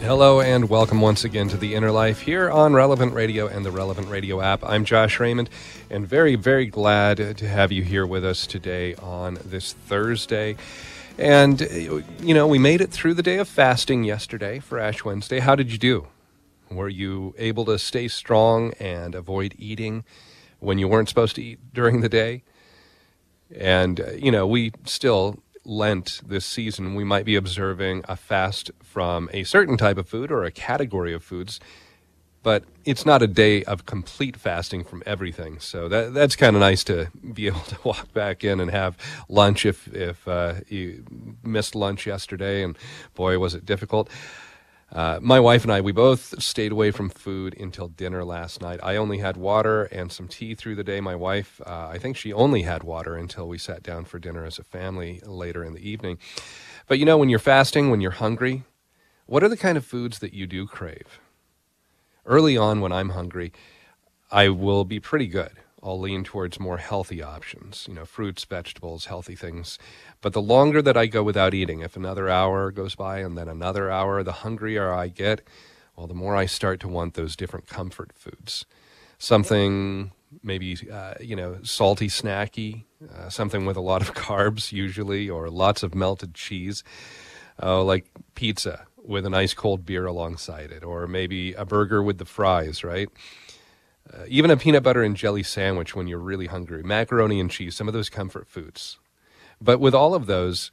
Hello and welcome once again to the Inner Life here on Relevant Radio and the Relevant Radio app. I'm Josh Raymond and very, very glad to have you here with us today on this Thursday. And, you know, we made it through the day of fasting yesterday for Ash Wednesday. How did you do? Were you able to stay strong and avoid eating when you weren't supposed to eat during the day? And, you know, we still... Lent this season, we might be observing a fast from a certain type of food or a category of foods, but it's not a day of complete fasting from everything. So that's kind of nice to be able to walk back in and have lunch if you missed lunch yesterday, and boy, was it difficult. My wife and I, we both stayed away from food until dinner last night. I only had water and some tea through the day. My wife, I think she only had water until we sat down for dinner as a family later in the evening. But you know, when you're fasting, when you're hungry, what are the kind of foods that you do crave? Early on when I'm hungry, I will be pretty good. I'll lean towards more healthy options, you know, fruits, vegetables, healthy things. But the longer that I go without eating, if another hour goes by and then another hour, the hungrier I get, well, the more I start to want those different comfort foods. Something maybe, you know, salty, snacky, something with a lot of carbs usually, or lots of melted cheese, like pizza with an ice cold beer alongside it, or maybe a burger with the fries, right? Even a peanut butter and jelly sandwich when you're really hungry, macaroni and cheese, some of those comfort foods. But with all of those,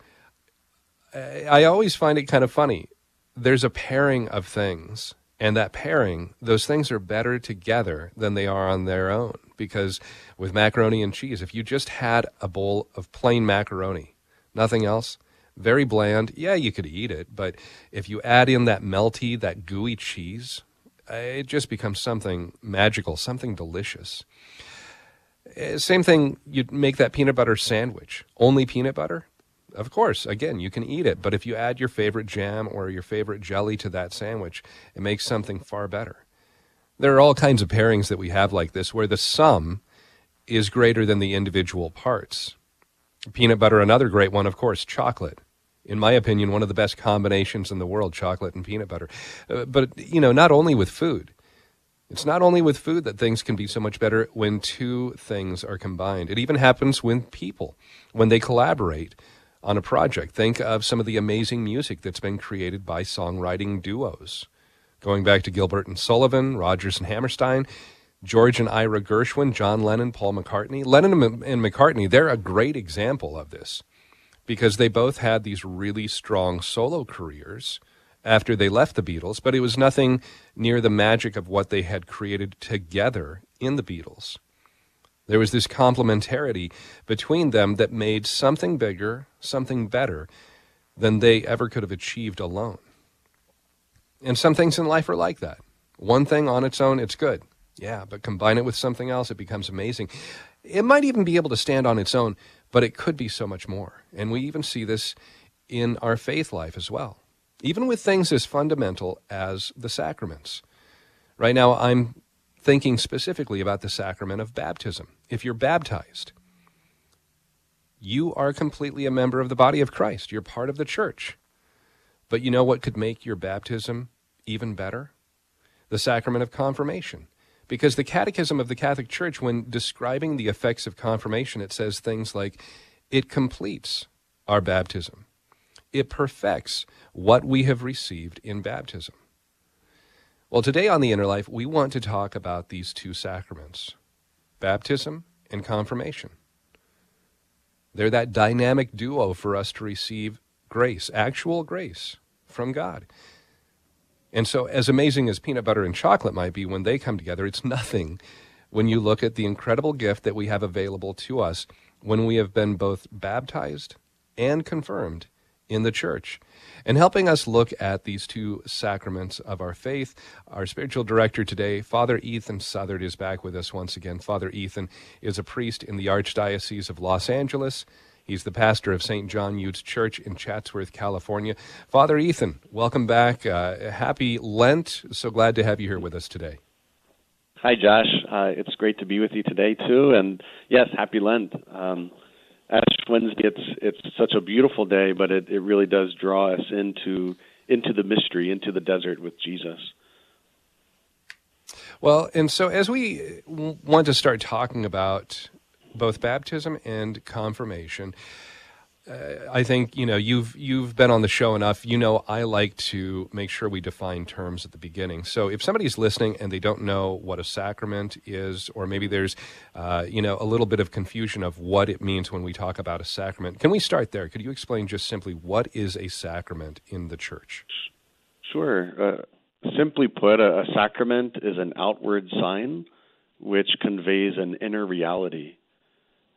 I always find it kind of funny. There's a pairing of things, and that pairing, those things are better together than they are on their own. Because with macaroni and cheese, if you just had a bowl of plain macaroni, nothing else, very bland, yeah, you could eat it, but if you add in that melty, that gooey cheese... it just becomes something magical, something delicious. Same thing, you'd make that peanut butter sandwich. Only peanut butter? Of course, again, you can eat it, but if you add your favorite jam or your favorite jelly to that sandwich, it makes something far better. There are all kinds of pairings that we have like this where the sum is greater than the individual parts. Peanut butter, another great one, of course, chocolate. In my opinion, one of the best combinations in the world, chocolate and peanut butter. But, you know, not only with food. It's not only with food that things can be so much better when two things are combined. It even happens with people, when they collaborate on a project. Think of some of the amazing music that's been created by songwriting duos. Going back to Gilbert and Sullivan, Rodgers and Hammerstein, George and Ira Gershwin, John Lennon, Paul McCartney. Lennon and McCartney, they're a great example of this, because they both had these really strong solo careers after they left the Beatles, but it was nothing near the magic of what they had created together in the Beatles. There was this complementarity between them that made something bigger, something better than they ever could have achieved alone. And some things in life are like that. One thing on its own, it's good. Yeah, but combine it with something else, it becomes amazing. It might even be able to stand on its own, but it could be so much more. And we even see this in our faith life as well, even with things as fundamental as the sacraments. Right now, I'm thinking specifically about the sacrament of baptism. If you're baptized, you are completely a member of the body of Christ. You're part of the church. But you know what could make your baptism even better? The sacrament of confirmation. Because the Catechism of the Catholic Church, when describing the effects of confirmation, it says things like, it completes our baptism. It perfects what we have received in baptism. Well, today on The Inner Life, we want to talk about these two sacraments, baptism and confirmation. They're that dynamic duo for us to receive grace, actual grace from God. And so as amazing as peanut butter and chocolate might be, when they come together, it's nothing when you look at the incredible gift that we have available to us when we have been both baptized and confirmed in the church. And helping us look at these two sacraments of our faith, our spiritual director today, Father Ethan Southard, is back with us once again. Father Ethan is a priest in the Archdiocese of Los Angeles. He's the pastor of St. John Eudes Church in Chatsworth, California. Father Ethan, welcome back. Happy Lent. So glad to have you here with us today. Hi, Josh. It's great to be with you today, too. And yes, happy Lent. Ash Wednesday, it's such a beautiful day, but it really does draw us into the mystery, into the desert with Jesus. Well, and so as we want to start talking about both baptism and confirmation, I think, you know, you've been on the show enough. You know, I like to make sure we define terms at the beginning. So if somebody's listening and they don't know what a sacrament is, or maybe there's, a little bit of confusion of what it means when we talk about a sacrament, can we start there? Could you explain just simply what is a sacrament in the church? Sure. Simply put, a sacrament is an outward sign which conveys an inner reality.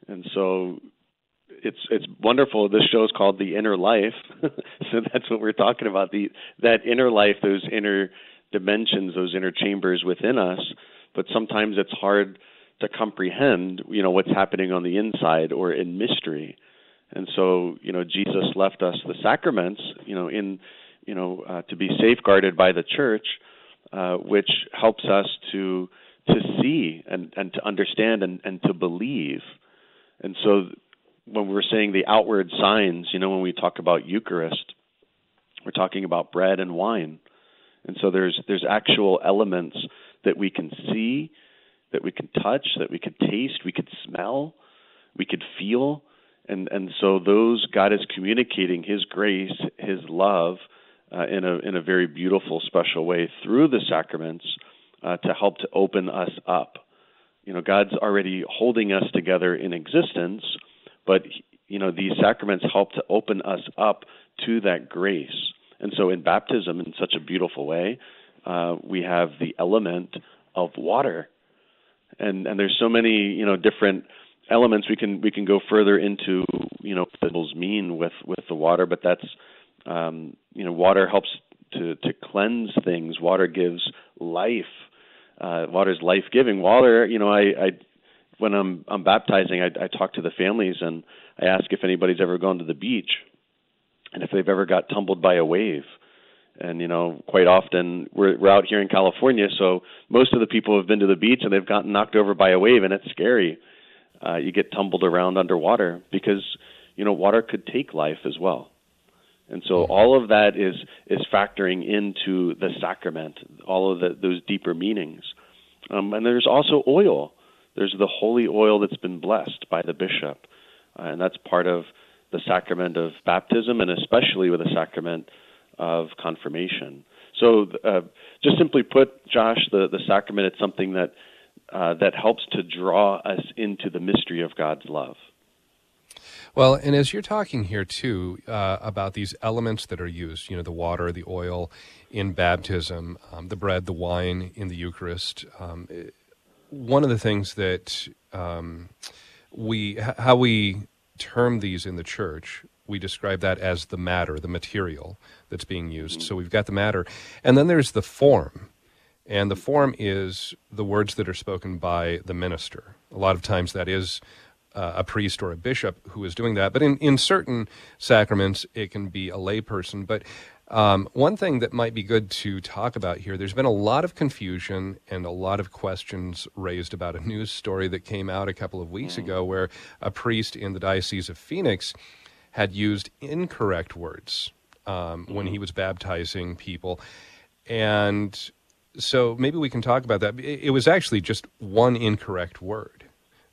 And so it's wonderful. This show is called The Inner Life, so that's what we're talking about. That inner life, those inner dimensions, those inner chambers within us. But sometimes it's hard to comprehend, you know, what's happening on the inside or in mystery. And so, you know, Jesus left us the sacraments, you know, to be safeguarded by the church, which helps us to see and to understand and to believe. And so when we're saying the outward signs, you know, when we talk about Eucharist, we're talking about bread and wine. And so there's actual elements that we can see, that we can touch, that we can taste, we could smell, we could feel. And so those, God is communicating His grace, His love in a very beautiful, special way through the sacraments to help to open us up. You know, God's already holding us together in existence, but, you know, these sacraments help to open us up to that grace. And so in baptism, in such a beautiful way, we have the element of water. And there's so many, you know, different elements. We can go further into, you know, what those mean with the water, but that's, water helps to cleanse things. Water gives life. Water's life-giving. Water, you know, when I'm baptizing, I talk to the families and I ask if anybody's ever gone to the beach and if they've ever got tumbled by a wave. And, you know, quite often we're out here in California, so most of the people have been to the beach and they've gotten knocked over by a wave, and it's scary. You get tumbled around underwater because, you know, water could take life as well. And so all of that is factoring into the sacrament, all of those deeper meanings. And there's also oil. There's the holy oil that's been blessed by the bishop. And that's part of the sacrament of baptism, and especially with the sacrament of confirmation. So just simply put, Josh, the sacrament is something that helps to draw us into the mystery of God's love. Well, and as you're talking here, too, about these elements that are used, you know, the water, the oil in baptism, the bread, the wine in the Eucharist, one of the things that how we term these in the church, we describe that as the matter, the material that's being used. So we've got the matter. And then there's the form. And the form is the words that are spoken by the minister. A lot of times that is a priest or a bishop who is doing that. But in certain sacraments, it can be a layperson. But one thing that might be good to talk about here, there's been a lot of confusion and a lot of questions raised about a news story that came out a couple of weeks ago where a priest in the Diocese of Phoenix had used incorrect words when he was baptizing people. And so maybe we can talk about that. It was actually just one incorrect word.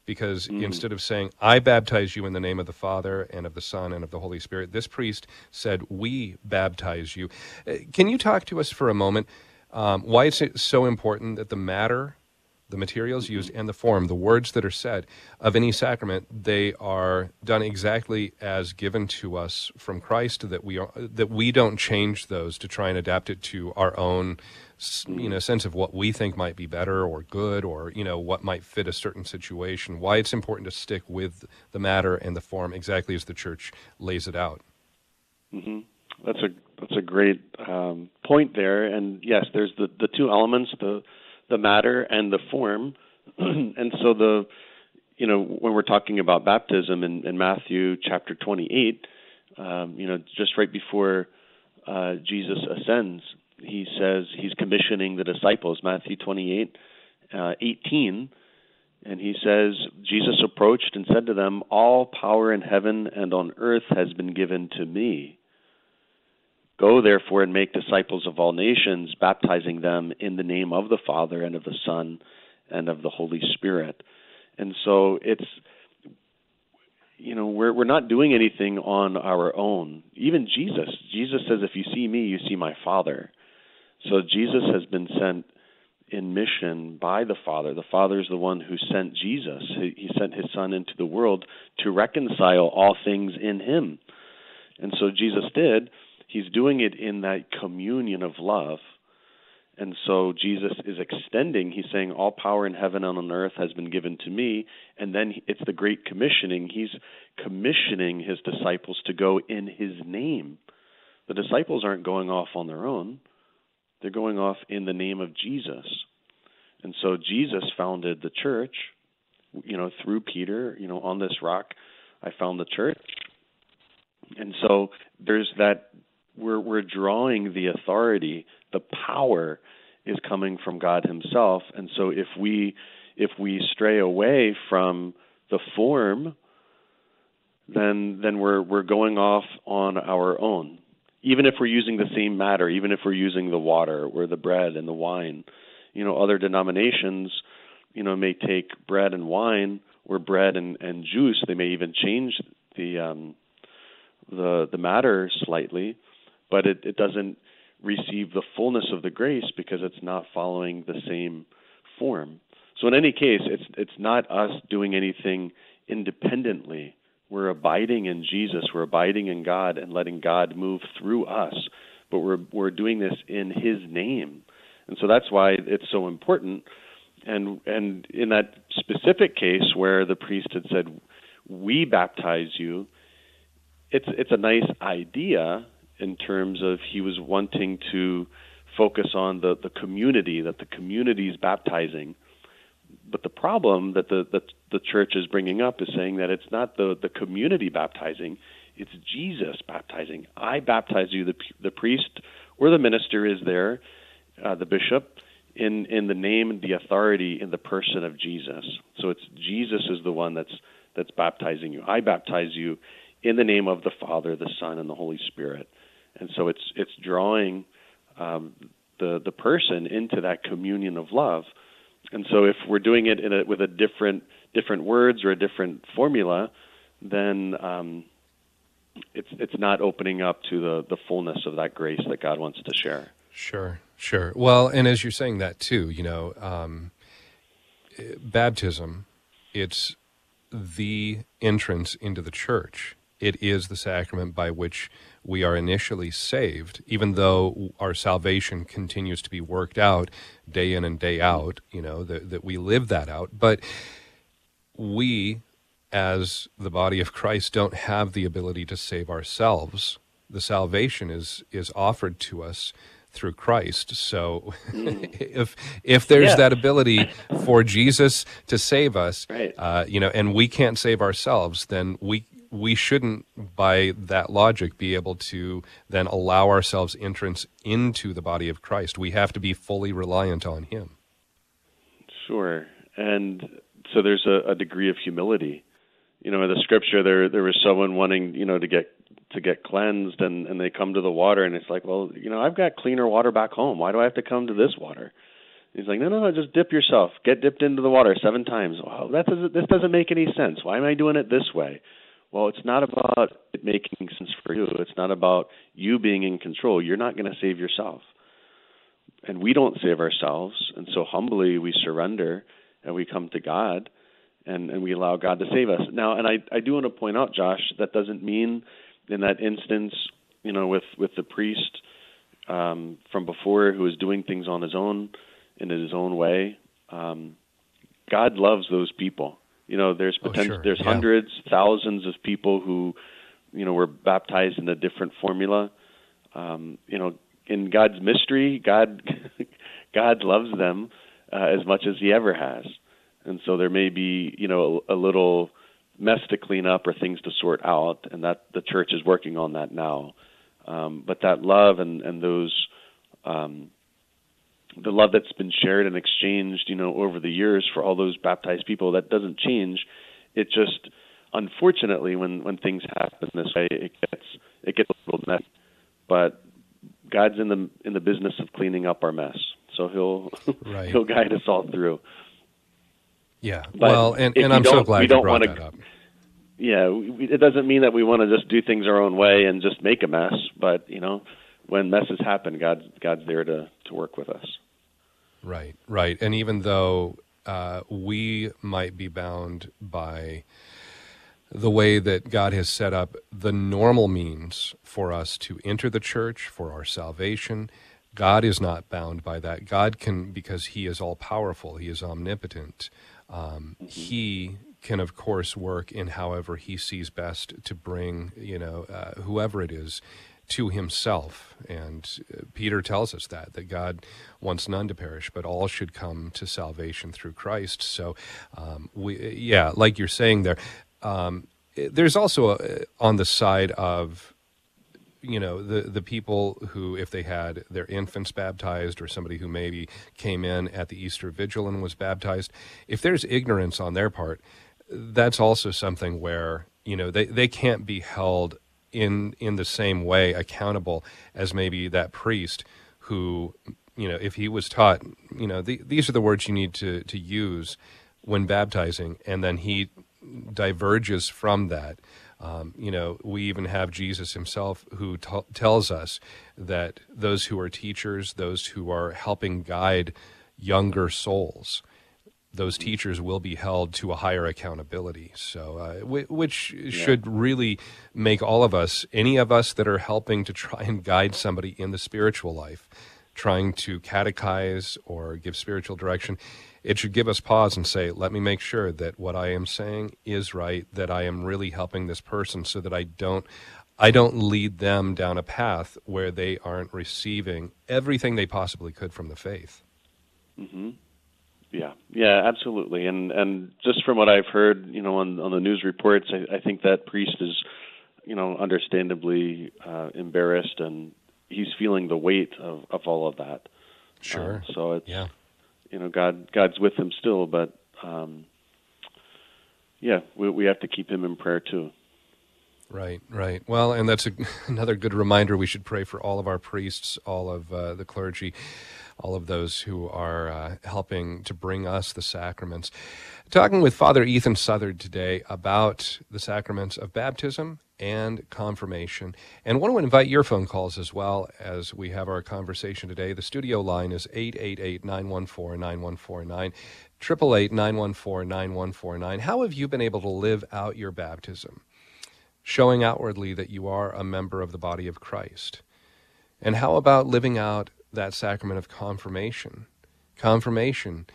Because instead of saying, I baptize you in the name of the Father and of the Son and of the Holy Spirit, this priest said, we baptize you. Can you talk to us for a moment why it's so important that the matter, the materials used, and the form, the words that are said of any sacrament, they are done exactly as given to us from Christ, that we don't change those to try and adapt it to our own, you know, sense of what we think might be better or good, or, you know, what might fit a certain situation. Why it's important to stick with the matter and the form exactly as the Church lays it out. Mm-hmm. That's a great point there. And yes, there's the two elements, the matter and the form. And so when we're talking about baptism in Matthew chapter 28, just right before Jesus ascends, he says he's commissioning the disciples, Matthew 28, 18. And he says, Jesus approached and said to them, "All power in heaven and on earth has been given to me. Go, therefore, and make disciples of all nations, baptizing them in the name of the Father and of the Son and of the Holy Spirit." And so it's, we're not doing anything on our own. Even Jesus says, "If you see me, you see my Father." So Jesus has been sent in mission by the Father. The Father is the one who sent Jesus. He sent his Son into the world to reconcile all things in him. And so Jesus did. He's doing it in that communion of love. And so Jesus is extending. He's saying, "All power in heaven and on earth has been given to me." And then it's the great commissioning. He's commissioning his disciples to go in his name. The disciples aren't going off on their own. They're going off in the name of Jesus. And so Jesus founded the Church, through Peter, "On this rock I found the Church." And so there's that. We're drawing the authority. The power is coming from God himself. And so if we stray away from the form, then we're going off on our own. Even if we're using the same matter, even if we're using the water or the bread and the wine, other denominations, may take bread and wine or bread and juice. They may even change the matter slightly. But it doesn't receive the fullness of the grace because it's not following the same form. So in any case, it's not us doing anything independently. We're abiding in Jesus. We're abiding in God and letting God move through us. But we're doing this in his name. And so that's why it's so important. And in that specific case where the priest had said, "We baptize you," it's a nice idea, in terms of he was wanting to focus on the community, that the community is baptizing. But the problem that the Church is bringing up is saying that it's not the community baptizing, it's Jesus baptizing. "I baptize you," the priest or the minister is there, the bishop, in the name and the authority in the person of Jesus. So it's Jesus is the one that's baptizing you. "I baptize you in the name of the Father, the Son, and the Holy Spirit." And so it's drawing the person into that communion of love. And so if we're doing it with a different words or a different formula, then it's not opening up to the fullness of that grace that God wants to share. Sure. Well, and as you're saying that too, baptism, it's the entrance into the Church. It is the sacrament by which we are initially saved, even though our salvation continues to be worked out day in and day out, that we live that out. But we, as the body of Christ, don't have the ability to save ourselves. The salvation is offered to us through Christ. So if there's that ability for Jesus to save us, right. And we can't save ourselves, then we shouldn't, by that logic, be able to then allow ourselves entrance into the body of Christ. We have to be fully reliant on him. Sure. And so there's a degree of humility. In the scripture, there was someone wanting, to get cleansed, and they come to the water, and it's like, well, I've got cleaner water back home. Why do I have to come to this water? He's like, no, just dip yourself. Get dipped into the water 7 times. Wow, this doesn't make any sense. Why am I doing it this way? Well, it's not about it making sense for you. It's not about you being in control. You're not going to save yourself. And we don't save ourselves. And so humbly we surrender and we come to God, and we allow God to save us. Now, and I do want to point out, Josh, that doesn't mean in that instance, you know, with the priest from before who was doing things on his own, in his own way, God loves those people. You know, there's there's hundreds, thousands of people who, you know, were baptized in a different formula. You know, in God's mystery, God loves them as much as He ever has, and so there may be, you know, a little mess to clean up or things to sort out, and that the church is working on that now. But that love and those the love that's been shared and exchanged, you know, over the years for all those baptized people, that doesn't change. It just, unfortunately, when things happen this way, it gets a little messy. But God's in the business of cleaning up our mess, so He'll guide us all through. Yeah. But well, and I'm so glad you brought that up. Yeah, it doesn't mean that we want to just do things our own way and just make a mess, but, you know, when messes happen, God's there to work with us. Right, right. And even though we might be bound by the way that God has set up the normal means for us to enter the church, for our salvation, God is not bound by that. God can, because He is all-powerful, He is omnipotent, He can, of course, work in however He sees best to bring, you know, whoever it is, to Himself. And Peter tells us that God wants none to perish, but all should come to salvation through Christ. So, like you're saying there, there's also on the side of, you know, the people who, if they had their infants baptized, or somebody who maybe came in at the Easter Vigil and was baptized, if there's ignorance on their part, that's also something where, you know, they can't be held in the same way accountable as maybe that priest who, you know, if he was taught, you know, these are the words you need to use when baptizing, and then he diverges from that. You know, we even have Jesus Himself who tells us that those who are teachers, those who are helping guide younger souls, those teachers will be held to a higher accountability. So, which should really make all of us, any of us that are helping to try and guide somebody in the spiritual life, trying to catechize or give spiritual direction, it should give us pause and say, let me make sure that what I am saying is right, that I am really helping this person, so that I don't lead them down a path where they aren't receiving everything they possibly could from the faith. Mm-hmm. Yeah, absolutely. And just from what I've heard, you know, on the news reports, I think that priest is, you know, understandably embarrassed, and he's feeling the weight of all of that. Sure. So it's... Yeah. You know, God's with him still, but we have to keep him in prayer too. Right. Well, and that's another good reminder. We should pray for all of our priests, all of the clergy, all of those who are helping to bring us the sacraments. Talking with Father Ethan Southard today about the sacraments of baptism and confirmation. And I want to invite your phone calls as well as we have our conversation today. The studio line is 888-914-9149, 888-914-9149. How have you been able to live out your baptism, showing outwardly that you are a member of the body of Christ? And how about living out that sacrament of confirmation? Confirmation,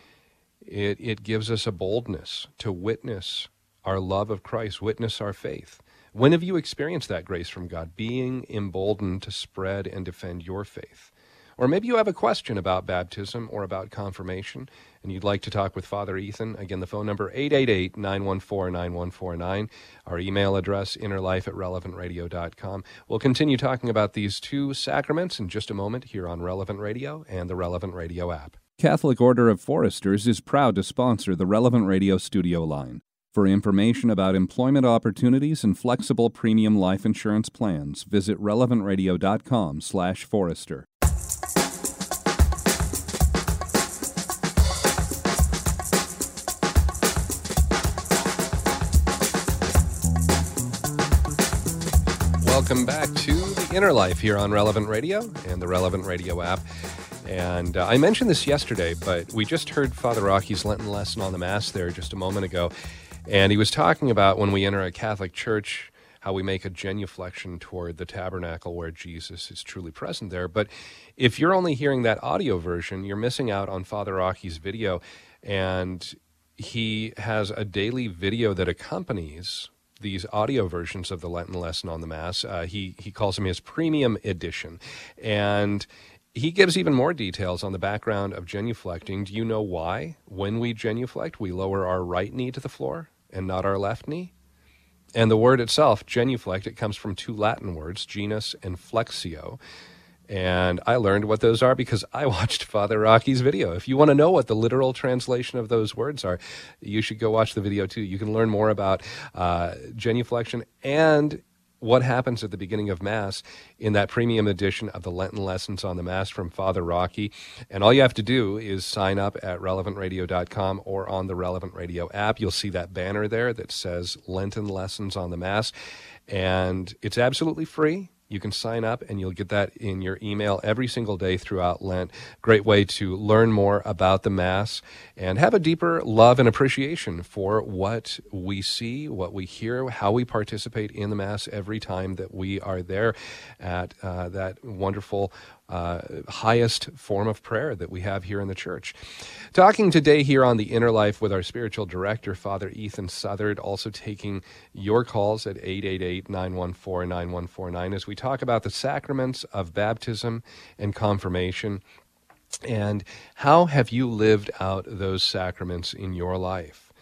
it gives us a boldness to witness our love of Christ, witness our faith. When have you experienced that grace from God, being emboldened to spread and defend your faith? Or maybe you have a question about baptism or about confirmation, and you'd like to talk with Father Ethan. Again, the phone number, 888-914-9149. Our email address, innerlife@relevantradio.com. We'll continue talking about these two sacraments in just a moment here on Relevant Radio and the Relevant Radio app. Catholic Order of Foresters is proud to sponsor the Relevant Radio studio line. For information about employment opportunities and flexible premium life insurance plans, visit relevantradio.com/Forester. Welcome back to The Inner Life here on Relevant Radio and the Relevant Radio app. And I mentioned this yesterday, but we just heard Father Rocky's Lenten lesson on the Mass there just a moment ago. And he was talking about when we enter a Catholic church, how we make a genuflection toward the tabernacle where Jesus is truly present there. But if you're only hearing that audio version, you're missing out on Father Rocky's video. And he has a daily video that accompanies these audio versions of the Lenten lesson on the Mass. He calls them his premium edition. And he gives even more details on the background of genuflecting. Do you know why, when we genuflect, we lower our right knee to the floor and not our left knee? And the word itself, genuflect, it comes from two Latin words, genus and flexio. And I learned what those are because I watched Father Rocky's video. If you want to know what the literal translation of those words are, you should go watch the video too. You can learn more about genuflection and what happens at the beginning of Mass in that premium edition of the Lenten Lessons on the Mass from Father Rocky. And all you have to do is sign up at relevantradio.com or on the Relevant Radio app. You'll see that banner there that says Lenten Lessons on the Mass. And it's absolutely free. You can sign up and you'll get that in your email every single day throughout Lent. Great way to learn more about the Mass and have a deeper love and appreciation for what we see, what we hear, how we participate in the Mass every time that we are there at that wonderful highest form of prayer that we have here in the church. Talking today here on The Inner Life with our spiritual director, Father Ethan Southard, also taking your calls at 888-914-9149 as we talk about the sacraments of baptism and confirmation and how have you lived out those sacraments in your life.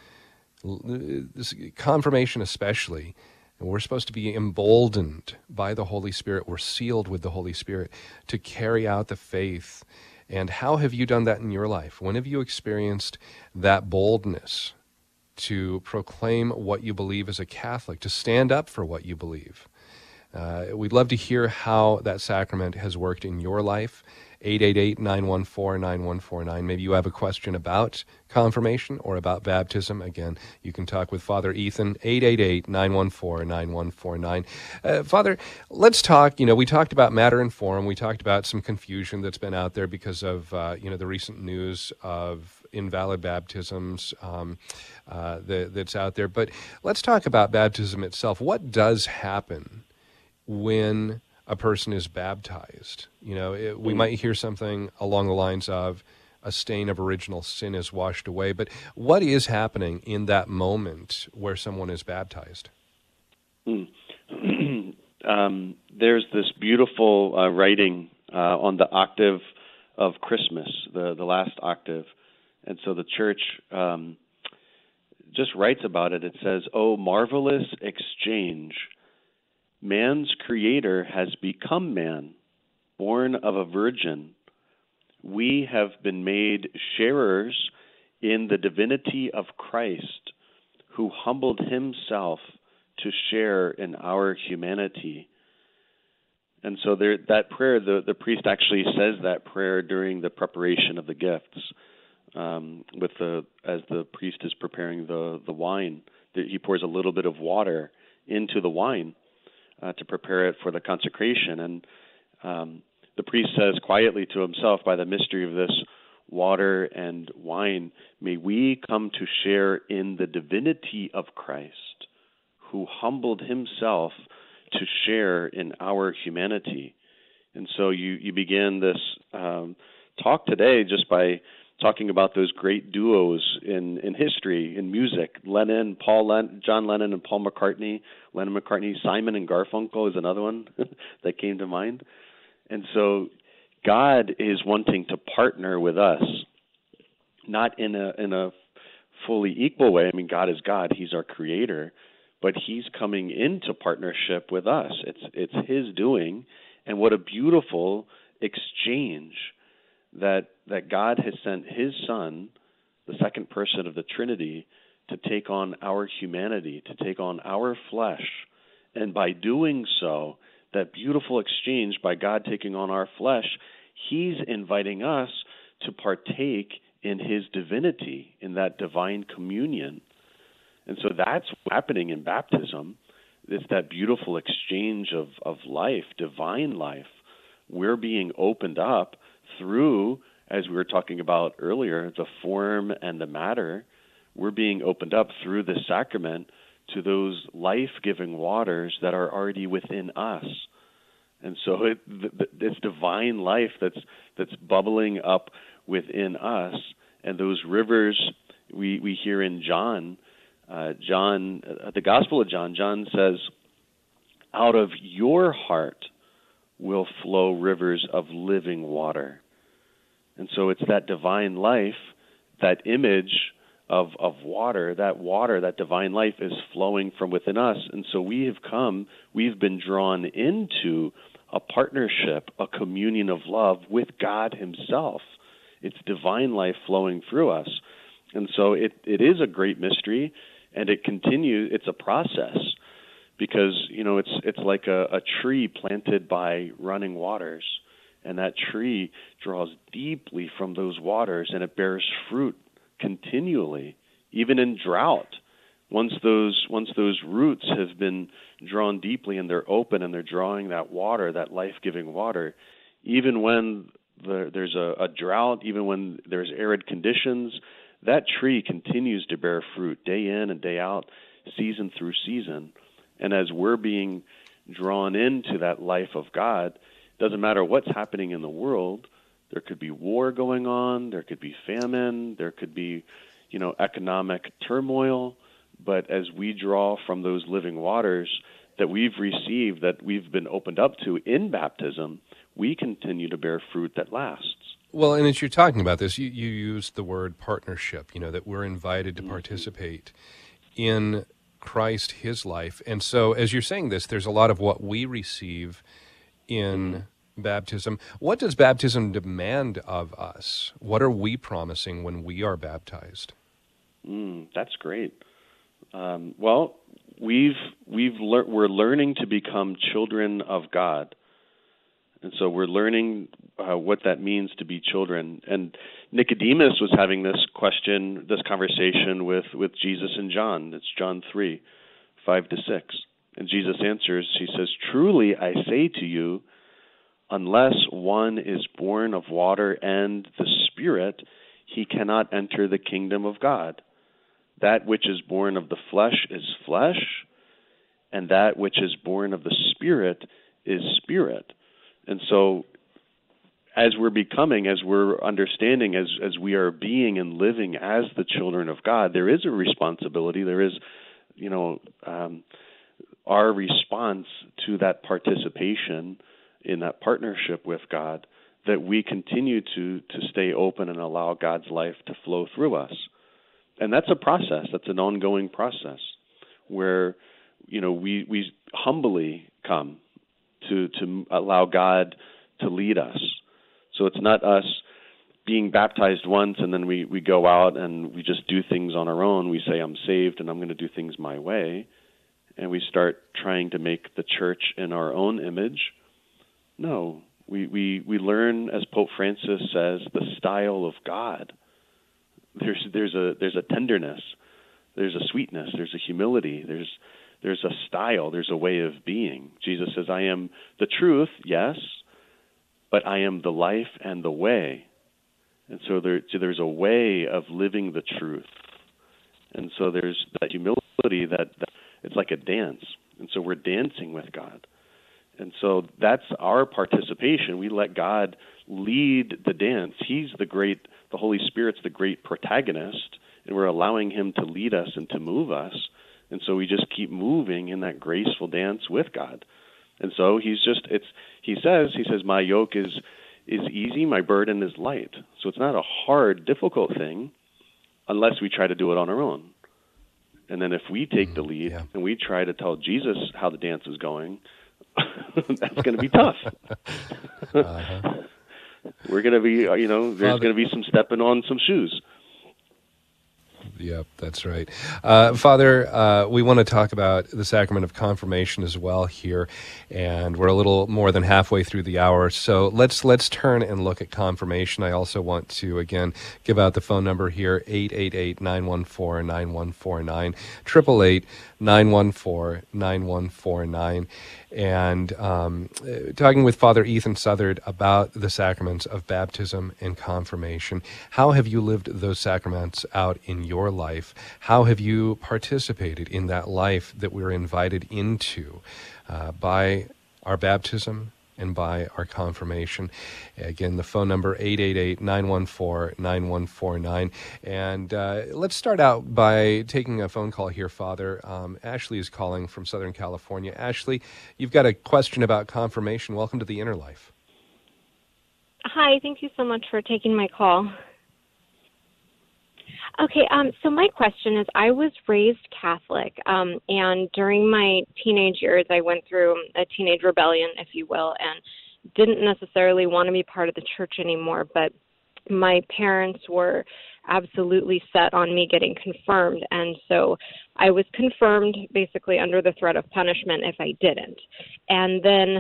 Confirmation especially. And we're supposed to be emboldened by the Holy Spirit. We're sealed with the Holy Spirit to carry out the faith. And how have you done that in your life? When have you experienced that boldness to proclaim what you believe as a Catholic, to stand up for what you believe? We'd love to hear how that sacrament has worked in your life. 888-914-9149. Maybe you have a question about confirmation or about baptism. Again, you can talk with Father Ethan, 888-914-9149. Father, let's talk, we talked about matter and form. We talked about some confusion that's been out there because of, the recent news of invalid baptisms that's out there. But let's talk about baptism itself. What does happen when a person is baptized? We might hear something along the lines of a stain of original sin is washed away, but what is happening in that moment where someone is baptized? There's this beautiful writing on the octave of Christmas, the last octave. And so the church just writes about it. It says, "Oh, marvelous exchange. Man's creator has become man, born of a virgin. We have been made sharers in the divinity of Christ, who humbled himself to share in our humanity." And so there, that prayer, the priest actually says that prayer during the preparation of the gifts, as the priest is preparing the wine. He pours a little bit of water into the wine to prepare it for the consecration. And the priest says quietly to himself, by the mystery of this water and wine, may we come to share in the divinity of Christ, who humbled himself to share in our humanity. And so you begin this talk today just by talking about those great duos in history, in music. John Lennon and Paul McCartney, Simon and Garfunkel is another one that came to mind. And so God is wanting to partner with us, not in a fully equal way. I mean, God is God. He's our creator. But he's coming into partnership with us. It's his doing. And what a beautiful exchange that God has sent his Son, the second person of the Trinity, to take on our humanity, to take on our flesh. And by doing so, that beautiful exchange by God taking on our flesh, he's inviting us to partake in his divinity, in that divine communion. And so that's what's happening in baptism. It's that beautiful exchange of life, divine life. We're being opened up through, as we were talking about earlier, the form and the matter, we're being opened up through the sacrament to those life-giving waters that are already within us. And so it's divine life that's bubbling up within us. And those rivers we hear in John, the Gospel of John. John says, out of your heart will flow rivers of living water. And so it's that divine life, that image of water, that divine life is flowing from within us. And so we've been drawn into a partnership, a communion of love with God himself. It's divine life flowing through us. And so it is a great mystery, and it continues. It's a process, because, you know, it's like a tree planted by running waters, and that tree draws deeply from those waters, and it bears fruit continually, even in drought. Once those roots have been drawn deeply and they're open and they're drawing that water, that life-giving water, even when there's a drought, even when there's arid conditions, that tree continues to bear fruit day in and day out, season through season. And as we're being drawn into that life of God, doesn't matter what's happening in the world. There could be war going on, there could be famine, there could be, you know, economic turmoil. But as we draw from those living waters that we've received, that we've been opened up to in baptism, we continue to bear fruit that lasts. Well, and as you're talking about this, you used the word partnership, you know, that we're invited to participate in Christ, his life. And so as you're saying this, there's a lot of what we receive in baptism. What does baptism demand of us? What are we promising when we are baptized? That's great. Well, we're learning to become children of God. And so we're learning what that means to be children. And Nicodemus was having this conversation with Jesus and John. It's John 3:5-6. And Jesus answers, he says, "Truly I say to you, unless one is born of water and the Spirit, he cannot enter the kingdom of God. That which is born of the flesh is flesh, and that which is born of the Spirit is spirit." And so as we're becoming, as we're understanding, as we are being and living as the children of God, there is a responsibility. There is, you know, our response to that participation in that partnership with God, that we continue to stay open and allow God's life to flow through us. And that's a process. That's an ongoing process where, you know, we humbly come to allow God to lead us. So it's not us being baptized once and then we go out and we just do things on our own. We say, I'm saved and I'm going to do things my way. And we start trying to make the church in our own image. No, we learn, as Pope Francis says, the style of God. There's a tenderness, there's a sweetness, there's a humility, there's a style, there's a way of being. Jesus says, I am the truth, yes, but I am the life and the way. And so there's a way of living the truth. And so there's that humility that it's like a dance. And so we're dancing with God. And so that's our participation. We let God lead the dance. He's the Holy Spirit's the great protagonist, and we're allowing him to lead us and to move us. And so we just keep moving in that graceful dance with God. And so he says, my yoke is easy, my burden is light. So it's not a hard, difficult thing unless we try to do it on our own. And then if we take the lead and we try to tell Jesus how the dance is going, that's going to be tough. Uh-huh. We're going to be, you know, there's going to be some stepping on some shoes. Yep, that's right. Father, we want to talk about the sacrament of confirmation as well here, and we're a little more than halfway through the hour, so let's turn and look at confirmation. I also want to, again, give out the phone number here, 888-914-9149, 888-914-9149, and talking with Father Ethan Southard about the sacraments of baptism and confirmation. How have you lived those sacraments out in your life? How have you participated in that life that we're invited into by our baptism and by our confirmation? Again, the phone number, 888-914-9149. And let's start out by taking a phone call here, Father. Ashley is calling from Southern California. Ashley, you've got a question about confirmation. Welcome to the Inner Life. Hi, thank you so much for taking my call. Okay, so my question is, I was raised Catholic, and during my teenage years, I went through a teenage rebellion, if you will, and didn't necessarily want to be part of the church anymore, but my parents were absolutely set on me getting confirmed, and so I was confirmed basically under the threat of punishment if I didn't. And then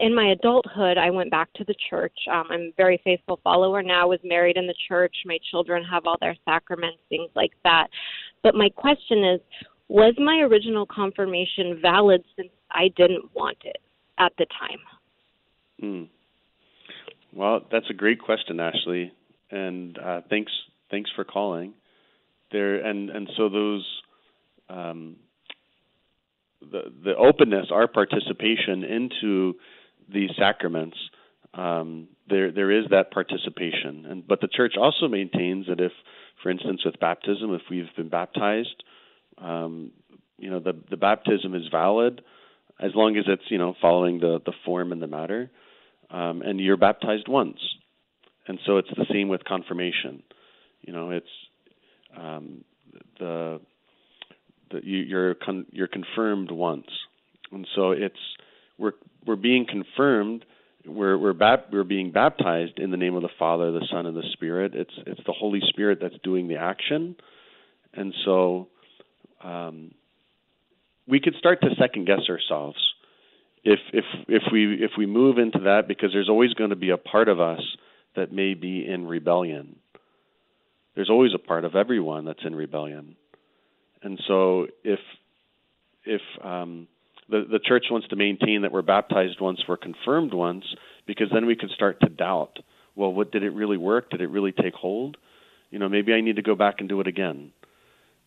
in my adulthood, I went back to the church. I'm a very faithful follower now, was married in the church. My children have all their sacraments, things like that. But my question is, was my original confirmation valid since I didn't want it at the time? Well, that's a great question, Ashley. And thanks for calling. So those the openness, our participation into these sacraments, there is that participation. But the Church also maintains that if, for instance, with baptism, if we've been baptized, the baptism is valid as long as it's following the form and the matter, and you're baptized once. And so it's the same with confirmation. You're confirmed once, and so we're being confirmed. We're being baptized in the name of the Father, the Son, and the Spirit. It's the Holy Spirit that's doing the action, and so we could start to second guess ourselves if we move into that, because there's always going to be a part of us that may be in rebellion. There's always a part of everyone that's in rebellion. And so if the Church wants to maintain that we're baptized once, we're confirmed once, because then we could start to doubt, well, what did it really work? Did it really take hold? Maybe I need to go back and do it again.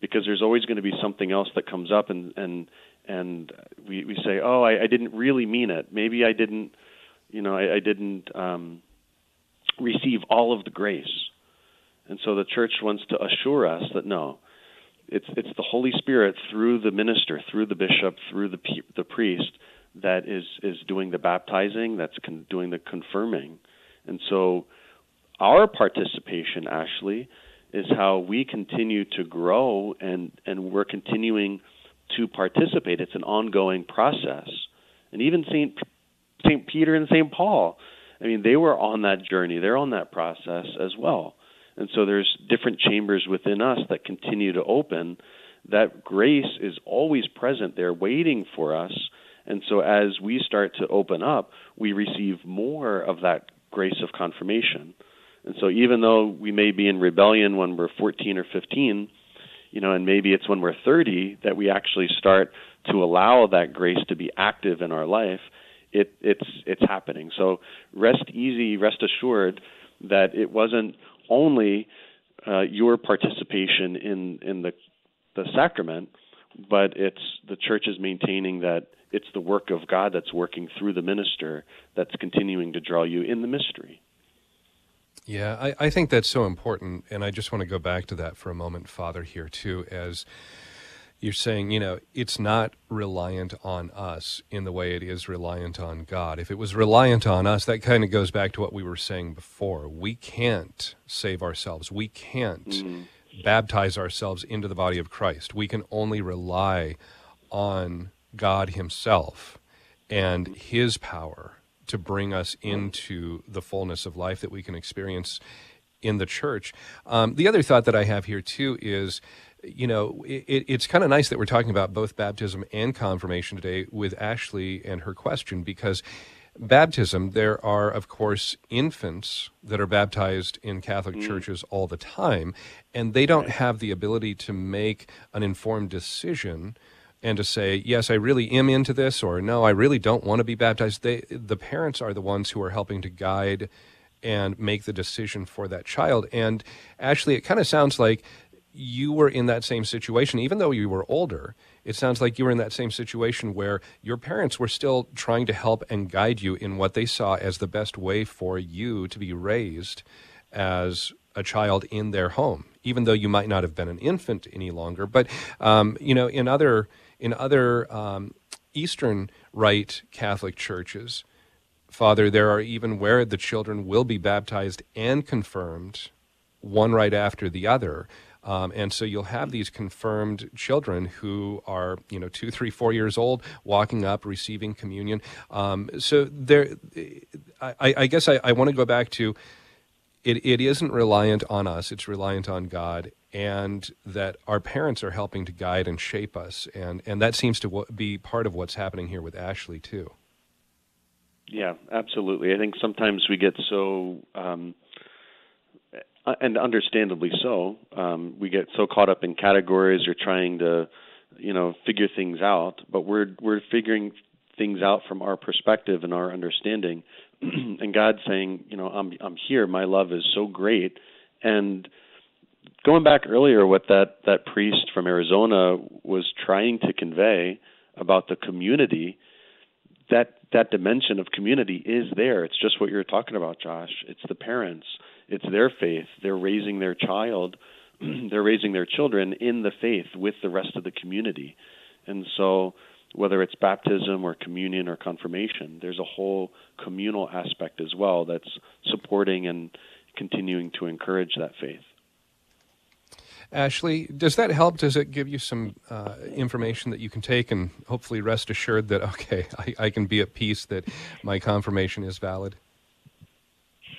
Because there's always going to be something else that comes up and we say, oh, I didn't really mean it. Maybe I didn't, I didn't receive all of the grace. And so the Church wants to assure us that no, it's the Holy Spirit through the minister, through the bishop, through the priest that is doing the baptizing, that's doing the confirming. And so our participation, Ashley, is how we continue to grow and we're continuing to participate. It's an ongoing process. And even St. Peter and St. Paul, they were on that journey. They're on that process as well. And so there's different chambers within us that continue to open. That grace is always present there waiting for us. And so as we start to open up, we receive more of that grace of confirmation. And so even though we may be in rebellion when we're 14 or 15, and maybe it's when we're 30 that we actually start to allow that grace to be active in our life, it's happening. So rest easy, rest assured that it wasn't only your participation in the sacrament, but it's the Church is maintaining that it's the work of God that's working through the minister that's continuing to draw you in the mystery. Yeah, I think that's so important, and I just want to go back to that for a moment, Father, here too, as you're saying, it's not reliant on us in the way it is reliant on God. If it was reliant on us, that kind of goes back to what we were saying before. We can't save ourselves. We can't baptize ourselves into the body of Christ. We can only rely on God Himself and His power to bring us into the fullness of life that we can experience in the Church. The other thought that I have here, too, is it's kind of nice that we're talking about both baptism and confirmation today with Ashley and her question, because baptism, there are, of course, infants that are baptized in Catholic churches all the time, and they don't have the ability to make an informed decision and to say, yes, I really am into this, or no, I really don't want to be baptized. The parents are the ones who are helping to guide and make the decision for that child. And actually, it kind of sounds like you were in that same situation, even though you were older. It sounds like you were in that same situation where your parents were still trying to help and guide you in what they saw as the best way for you to be raised as a child in their home, even though you might not have been an infant any longer. But, you know, in other Eastern Rite Catholic churches, Father, there are even where the children will be baptized and confirmed one right after the other. And so you'll have these confirmed children who are, 2, 3, 4 years old, walking up, receiving communion. So there, I guess I want to go back to, it isn't reliant on us, it's reliant on God, and that our parents are helping to guide and shape us. And that seems to be part of what's happening here with Ashley, too. Yeah, absolutely. I think sometimes we get so... and understandably so, we get so caught up in categories or trying to, figure things out. But we're figuring things out from our perspective and our understanding, and God's saying, I'm here. My love is so great. And going back earlier, what that priest from Arizona was trying to convey about the community, that dimension of community is there. It's just what you're talking about, Josh. It's the parents. It's their faith. They're raising their child. They're raising their children in the faith with the rest of the community. And so whether it's baptism or communion or confirmation, there's a whole communal aspect as well that's supporting and continuing to encourage that faith. Ashley, does that help? Does it give you some information that you can take and hopefully rest assured that, okay, I can be at peace that my confirmation is valid?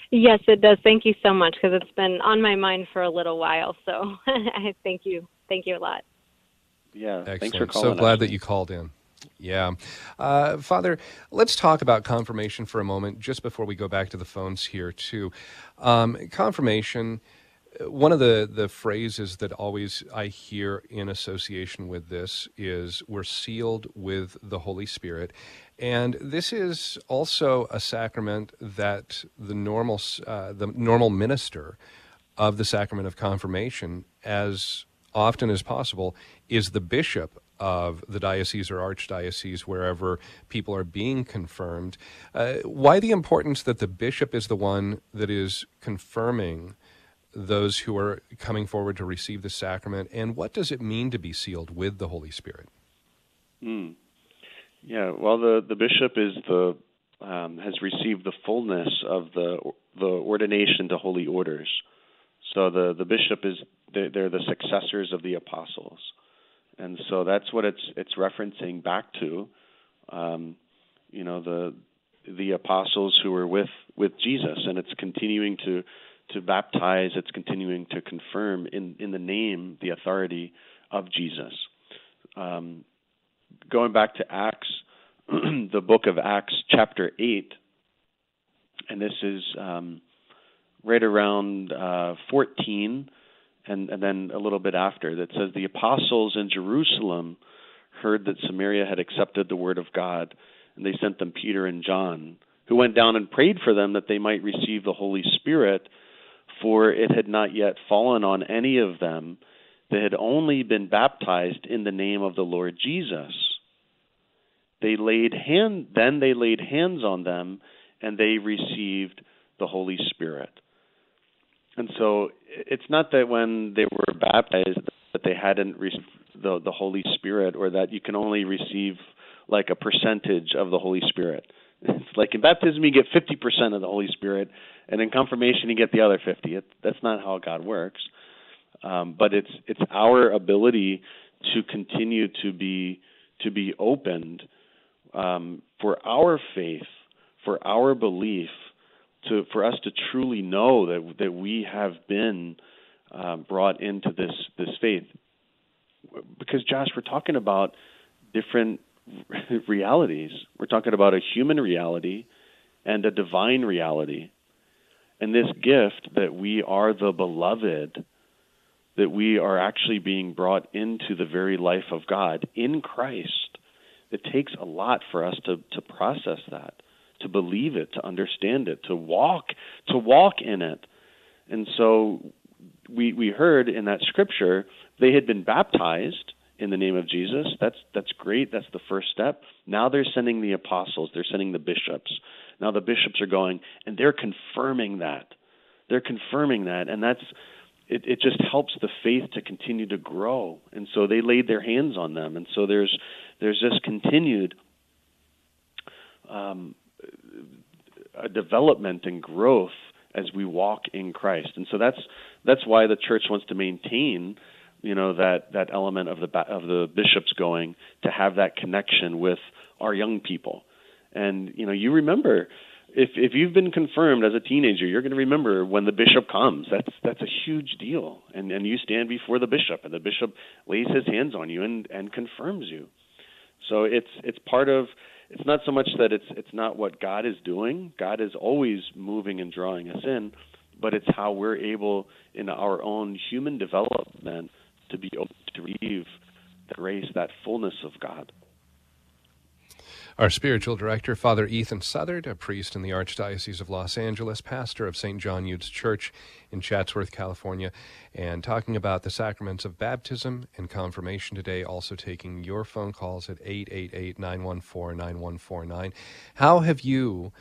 Yes, it does. Thank you so much, because it's been on my mind for a little while. So I thank you. Thank you a lot. Yeah, excellent. Thanks for calling. So glad that you called in. Yeah. Father, let's talk about confirmation for a moment, just before we go back to the phones here, too. Confirmation... One of the phrases that always I hear in association with this is, we're sealed with the Holy Spirit. And this is also a sacrament that the normal minister of the sacrament of confirmation, as often as possible, is the bishop of the diocese or archdiocese wherever people are being confirmed. Why the importance that the bishop is the one that is confirming those who are coming forward to receive the sacrament, and what does it mean to be sealed with the Holy Spirit? Yeah, well, the bishop is has received the fullness of the ordination to holy orders. So the bishop is, they're the successors of the apostles, and so that's what it's referencing back to. The apostles who were with Jesus, and it's continuing to baptize, it's continuing to confirm in the name, the authority of Jesus. Going back to Acts, the book of Acts, chapter 8, and this is right around 14, and then a little bit after, that says, the apostles in Jerusalem heard that Samaria had accepted the word of God, and they sent them Peter and John, who went down and prayed for them that they might receive the Holy Spirit, for it had not yet fallen on any of them. They had only been baptized in the name of the Lord Jesus. They laid hands on them, and they received the Holy Spirit. And so it's not that when they were baptized that they hadn't received the Holy Spirit, or that you can only receive like a percentage of the Holy Spirit. It's like in baptism, you get 50% of the Holy Spirit, and in confirmation, you get the other 50%. That's not how God works. But it's our ability to continue to be opened for our faith, for our belief, for us to truly know that we have been brought into this faith. Because, Josh, we're talking about different realities. We're talking about a human reality and a divine reality. And this gift that we are the beloved, that we are actually being brought into the very life of God in Christ. It takes a lot for us to process that, to believe it, to understand it, to walk in it. And so we heard in that scripture they had been baptized in the name of Jesus. That's great. That's the first step. Now they're sending the apostles. They're sending the bishops. Now the bishops are going, and they're confirming that. They're confirming that, and that's it. It just helps the faith to continue to grow. And so they laid their hands on them, and so there's this continued development and growth as we walk in Christ. And so that's why the church wants to maintain, you know, that element of the bishops going to have that connection with our young people. And you know, you remember. If you've been confirmed as a teenager, you're going to remember when the bishop comes. That's a huge deal. And you stand before the bishop, and the bishop lays his hands on you and confirms you. So it's part of, it's not so much that it's not what God is doing. God is always moving and drawing us in, but it's how we're able in our own human development to be able to receive that grace, that fullness of God. Our spiritual director, Father Ethan Southard, a priest in the Archdiocese of Los Angeles, pastor of St. John Eudes Church in Chatsworth, California, and talking about the sacraments of baptism and confirmation today, also taking your phone calls at 888-914-9149. How have you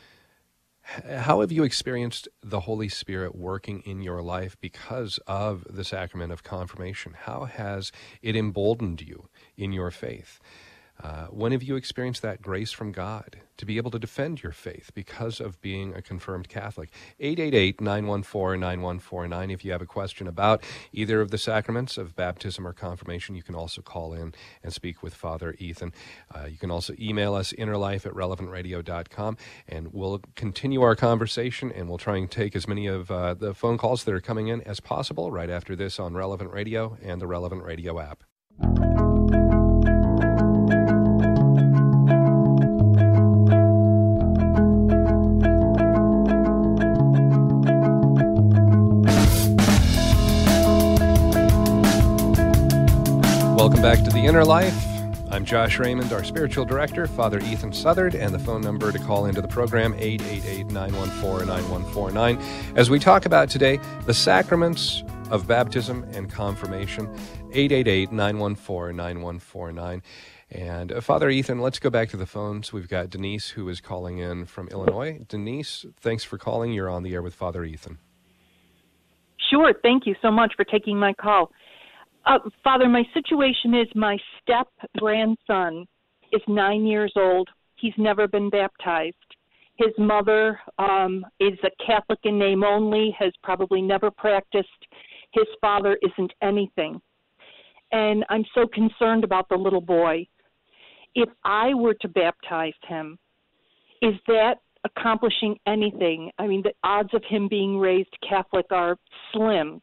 experienced the Holy Spirit working in your life because of the sacrament of confirmation? How has it emboldened you in your faith? When have you experienced that grace from God to be able to defend your faith because of being a confirmed Catholic? 888-914-9149. If you have a question about either of the sacraments of baptism or confirmation, you can also call in and speak with Father Ethan. You can also email us, innerlife@relevantradio.com, and we'll continue our conversation, and we'll try and take as many of the phone calls that are coming in as possible right after this on Relevant Radio and the Relevant Radio app. Welcome back to The Inner Life. I'm Josh Raymond, our spiritual director, Father Ethan Southard, and the phone number to call into the program, 888-914-9149. As we talk about today, the sacraments of baptism and confirmation, 888-914-9149. And Father Ethan, let's go back to the phones. We've got Denise, who is calling in from Illinois. Denise, thanks for calling. You're on the air with Father Ethan. Sure. Thank you so much for taking my call. Father, my situation is my step-grandson is 9 years old. He's never been baptized. His mother is a Catholic in name only, has probably never practiced. His father isn't anything. And I'm so concerned about the little boy. If I were to baptize him, is that accomplishing anything? I mean, the odds of him being raised Catholic are slim.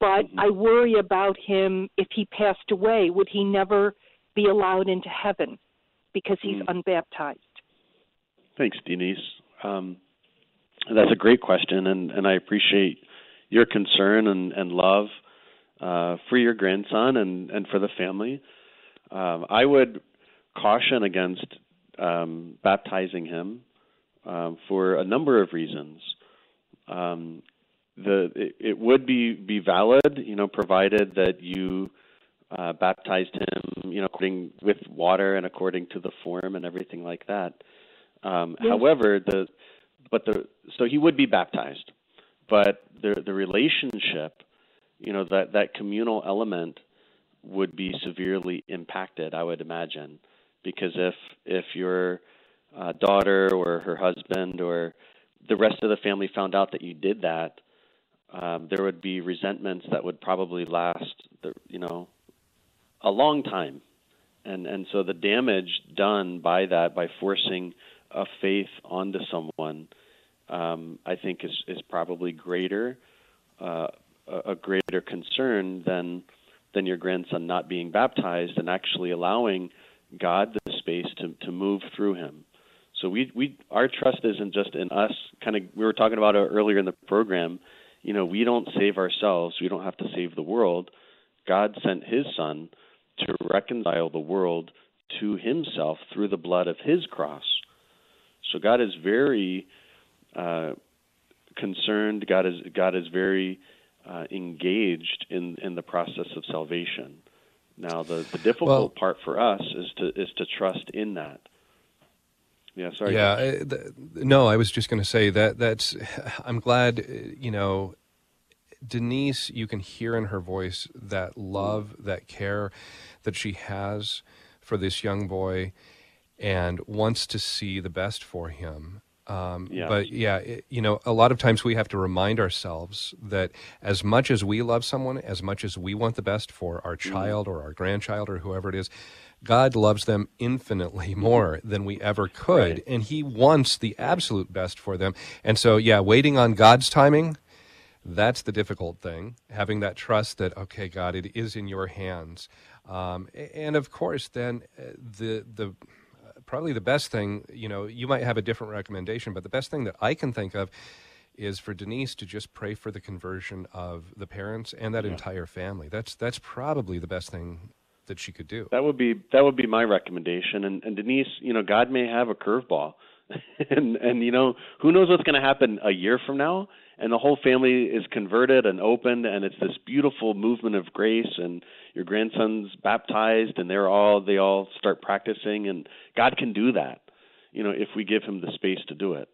But I worry about him. If he passed away, would he never be allowed into heaven because he's unbaptized? Thanks, Denise. That's a great question, and I appreciate your concern and love for your grandson and for the family. I would caution against baptizing him for a number of reasons. It would be valid, you know, provided that you baptized him, you know, according with water and according to the form and everything like that. Yes. However, so he would be baptized, but the relationship, you know, that communal element would be severely impacted, I would imagine, because if your daughter or her husband or the rest of the family found out that you did that. There would be resentments that would probably last, a long time. And so the damage done by that, by forcing a faith onto someone, I think is probably greater, a greater concern than your grandson not being baptized and actually allowing God the space to move through him. So our trust isn't just in us. Kind of, we were talking about earlier in the program, you know, we don't save ourselves. We don't have to save the world. God sent his Son to reconcile the world to himself through the blood of his cross. So God is very concerned. God is very engaged in the process of salvation. Now, the difficult part for us is to trust in that. Yeah, sorry. Yeah, no, I was just going to say that's. I'm glad, you know, Denise. You can hear in her voice that love, that care, that she has for this young boy, and wants to see the best for him. But yeah, you know, a lot of times we have to remind ourselves that as much as we love someone, as much as we want the best for our child or our grandchild or whoever it is, God loves them infinitely more than we ever could, right. And he wants the absolute best for them. And so, yeah, waiting on God's timing, that's the difficult thing, having that trust that, okay, God, it is in your hands. And of course, then the probably the best thing, you know, you might have a different recommendation, but the best thing that I can think of is for Denise to just pray for the conversion of the parents and that entire family. That's probably the best thing that she could do. That would be my recommendation. And Denise, you know, God may have a curveball, and you know, who knows what's going to happen a year from now? And the whole family is converted and opened, and it's this beautiful movement of grace, and your grandson's baptized, and they all start practicing, and God can do that, you know, if we give him the space to do it.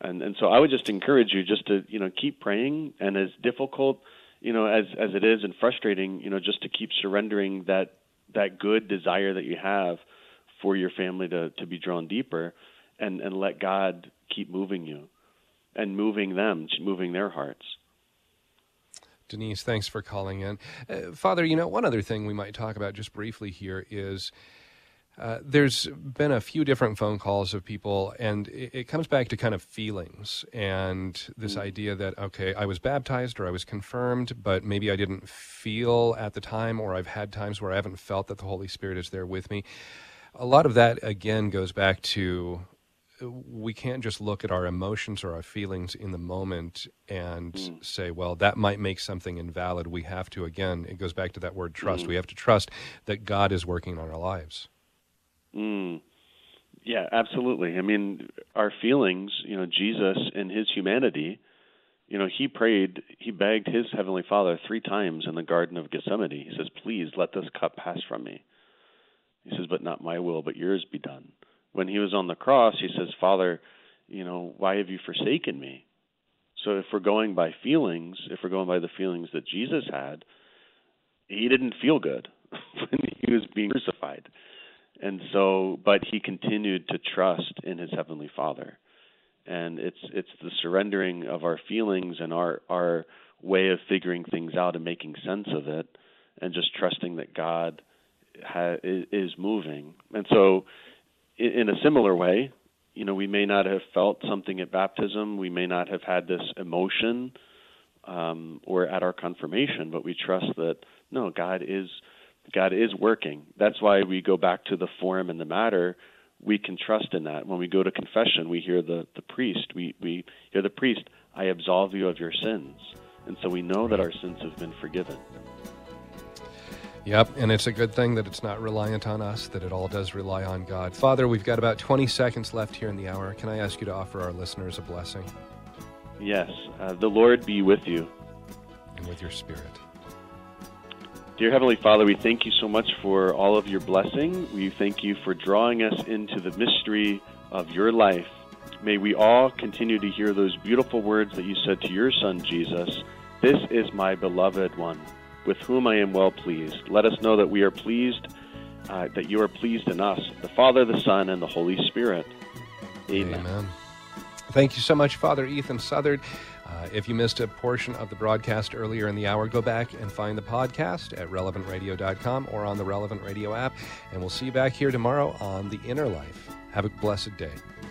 And so I would just encourage you just to, you know, keep praying, and as difficult, you know, as it is and frustrating, you know, just to keep surrendering that good desire that you have for your family to be drawn deeper, and let God keep moving you. And moving them, moving their hearts. Denise, thanks for calling in. Father, you know, one other thing we might talk about just briefly here is there's been a few different phone calls of people, and it comes back to kind of feelings and this idea that, okay, I was baptized or I was confirmed, but maybe I didn't feel at the time, or I've had times where I haven't felt that the Holy Spirit is there with me. A lot of that, again, goes back to we can't just look at our emotions or our feelings in the moment and say, well, that might make something invalid. We have to, again, it goes back to that word trust. We have to trust that God is working on our lives. Yeah, absolutely. I mean, our feelings, you know, Jesus in his humanity, you know, he begged his Heavenly Father 3 times in the Garden of Gethsemane. He says, please let this cup pass from me. He says, but not my will, but yours be done. When he was on the cross, he says, Father, you know, why have you forsaken me? So if we're going by feelings, if we're going by the feelings that Jesus had, he didn't feel good when he was being crucified. And so, but he continued to trust in his Heavenly Father. And it's the surrendering of our feelings and our way of figuring things out and making sense of it, and just trusting that God is moving. And so, in a similar way, you know, we may not have felt something at baptism, we may not have had this emotion or at our confirmation, but we trust that, no, God is working. That's why we go back to the form and the matter. We can trust in that. When we go to confession, we hear the priest. We hear the priest, I absolve you of your sins. And so we know that our sins have been forgiven. Yep, and it's a good thing that it's not reliant on us, that it all does rely on God. Father, we've got about 20 seconds left here in the hour. Can I ask you to offer our listeners a blessing? Yes. The Lord be with you. And with your spirit. Dear Heavenly Father, we thank you so much for all of your blessing. We thank you for drawing us into the mystery of your life. May we all continue to hear those beautiful words that you said to your Son, Jesus, "This is my beloved one, with whom I am well pleased." Let us know that we are pleased, that you are pleased in us, the Father, the Son, and the Holy Spirit. Amen. Amen. Thank you so much, Father Ethan Southard. If you missed a portion of the broadcast earlier in the hour, go back and find the podcast at relevantradio.com or on the Relevant Radio app. And we'll see you back here tomorrow on The Inner Life. Have a blessed day.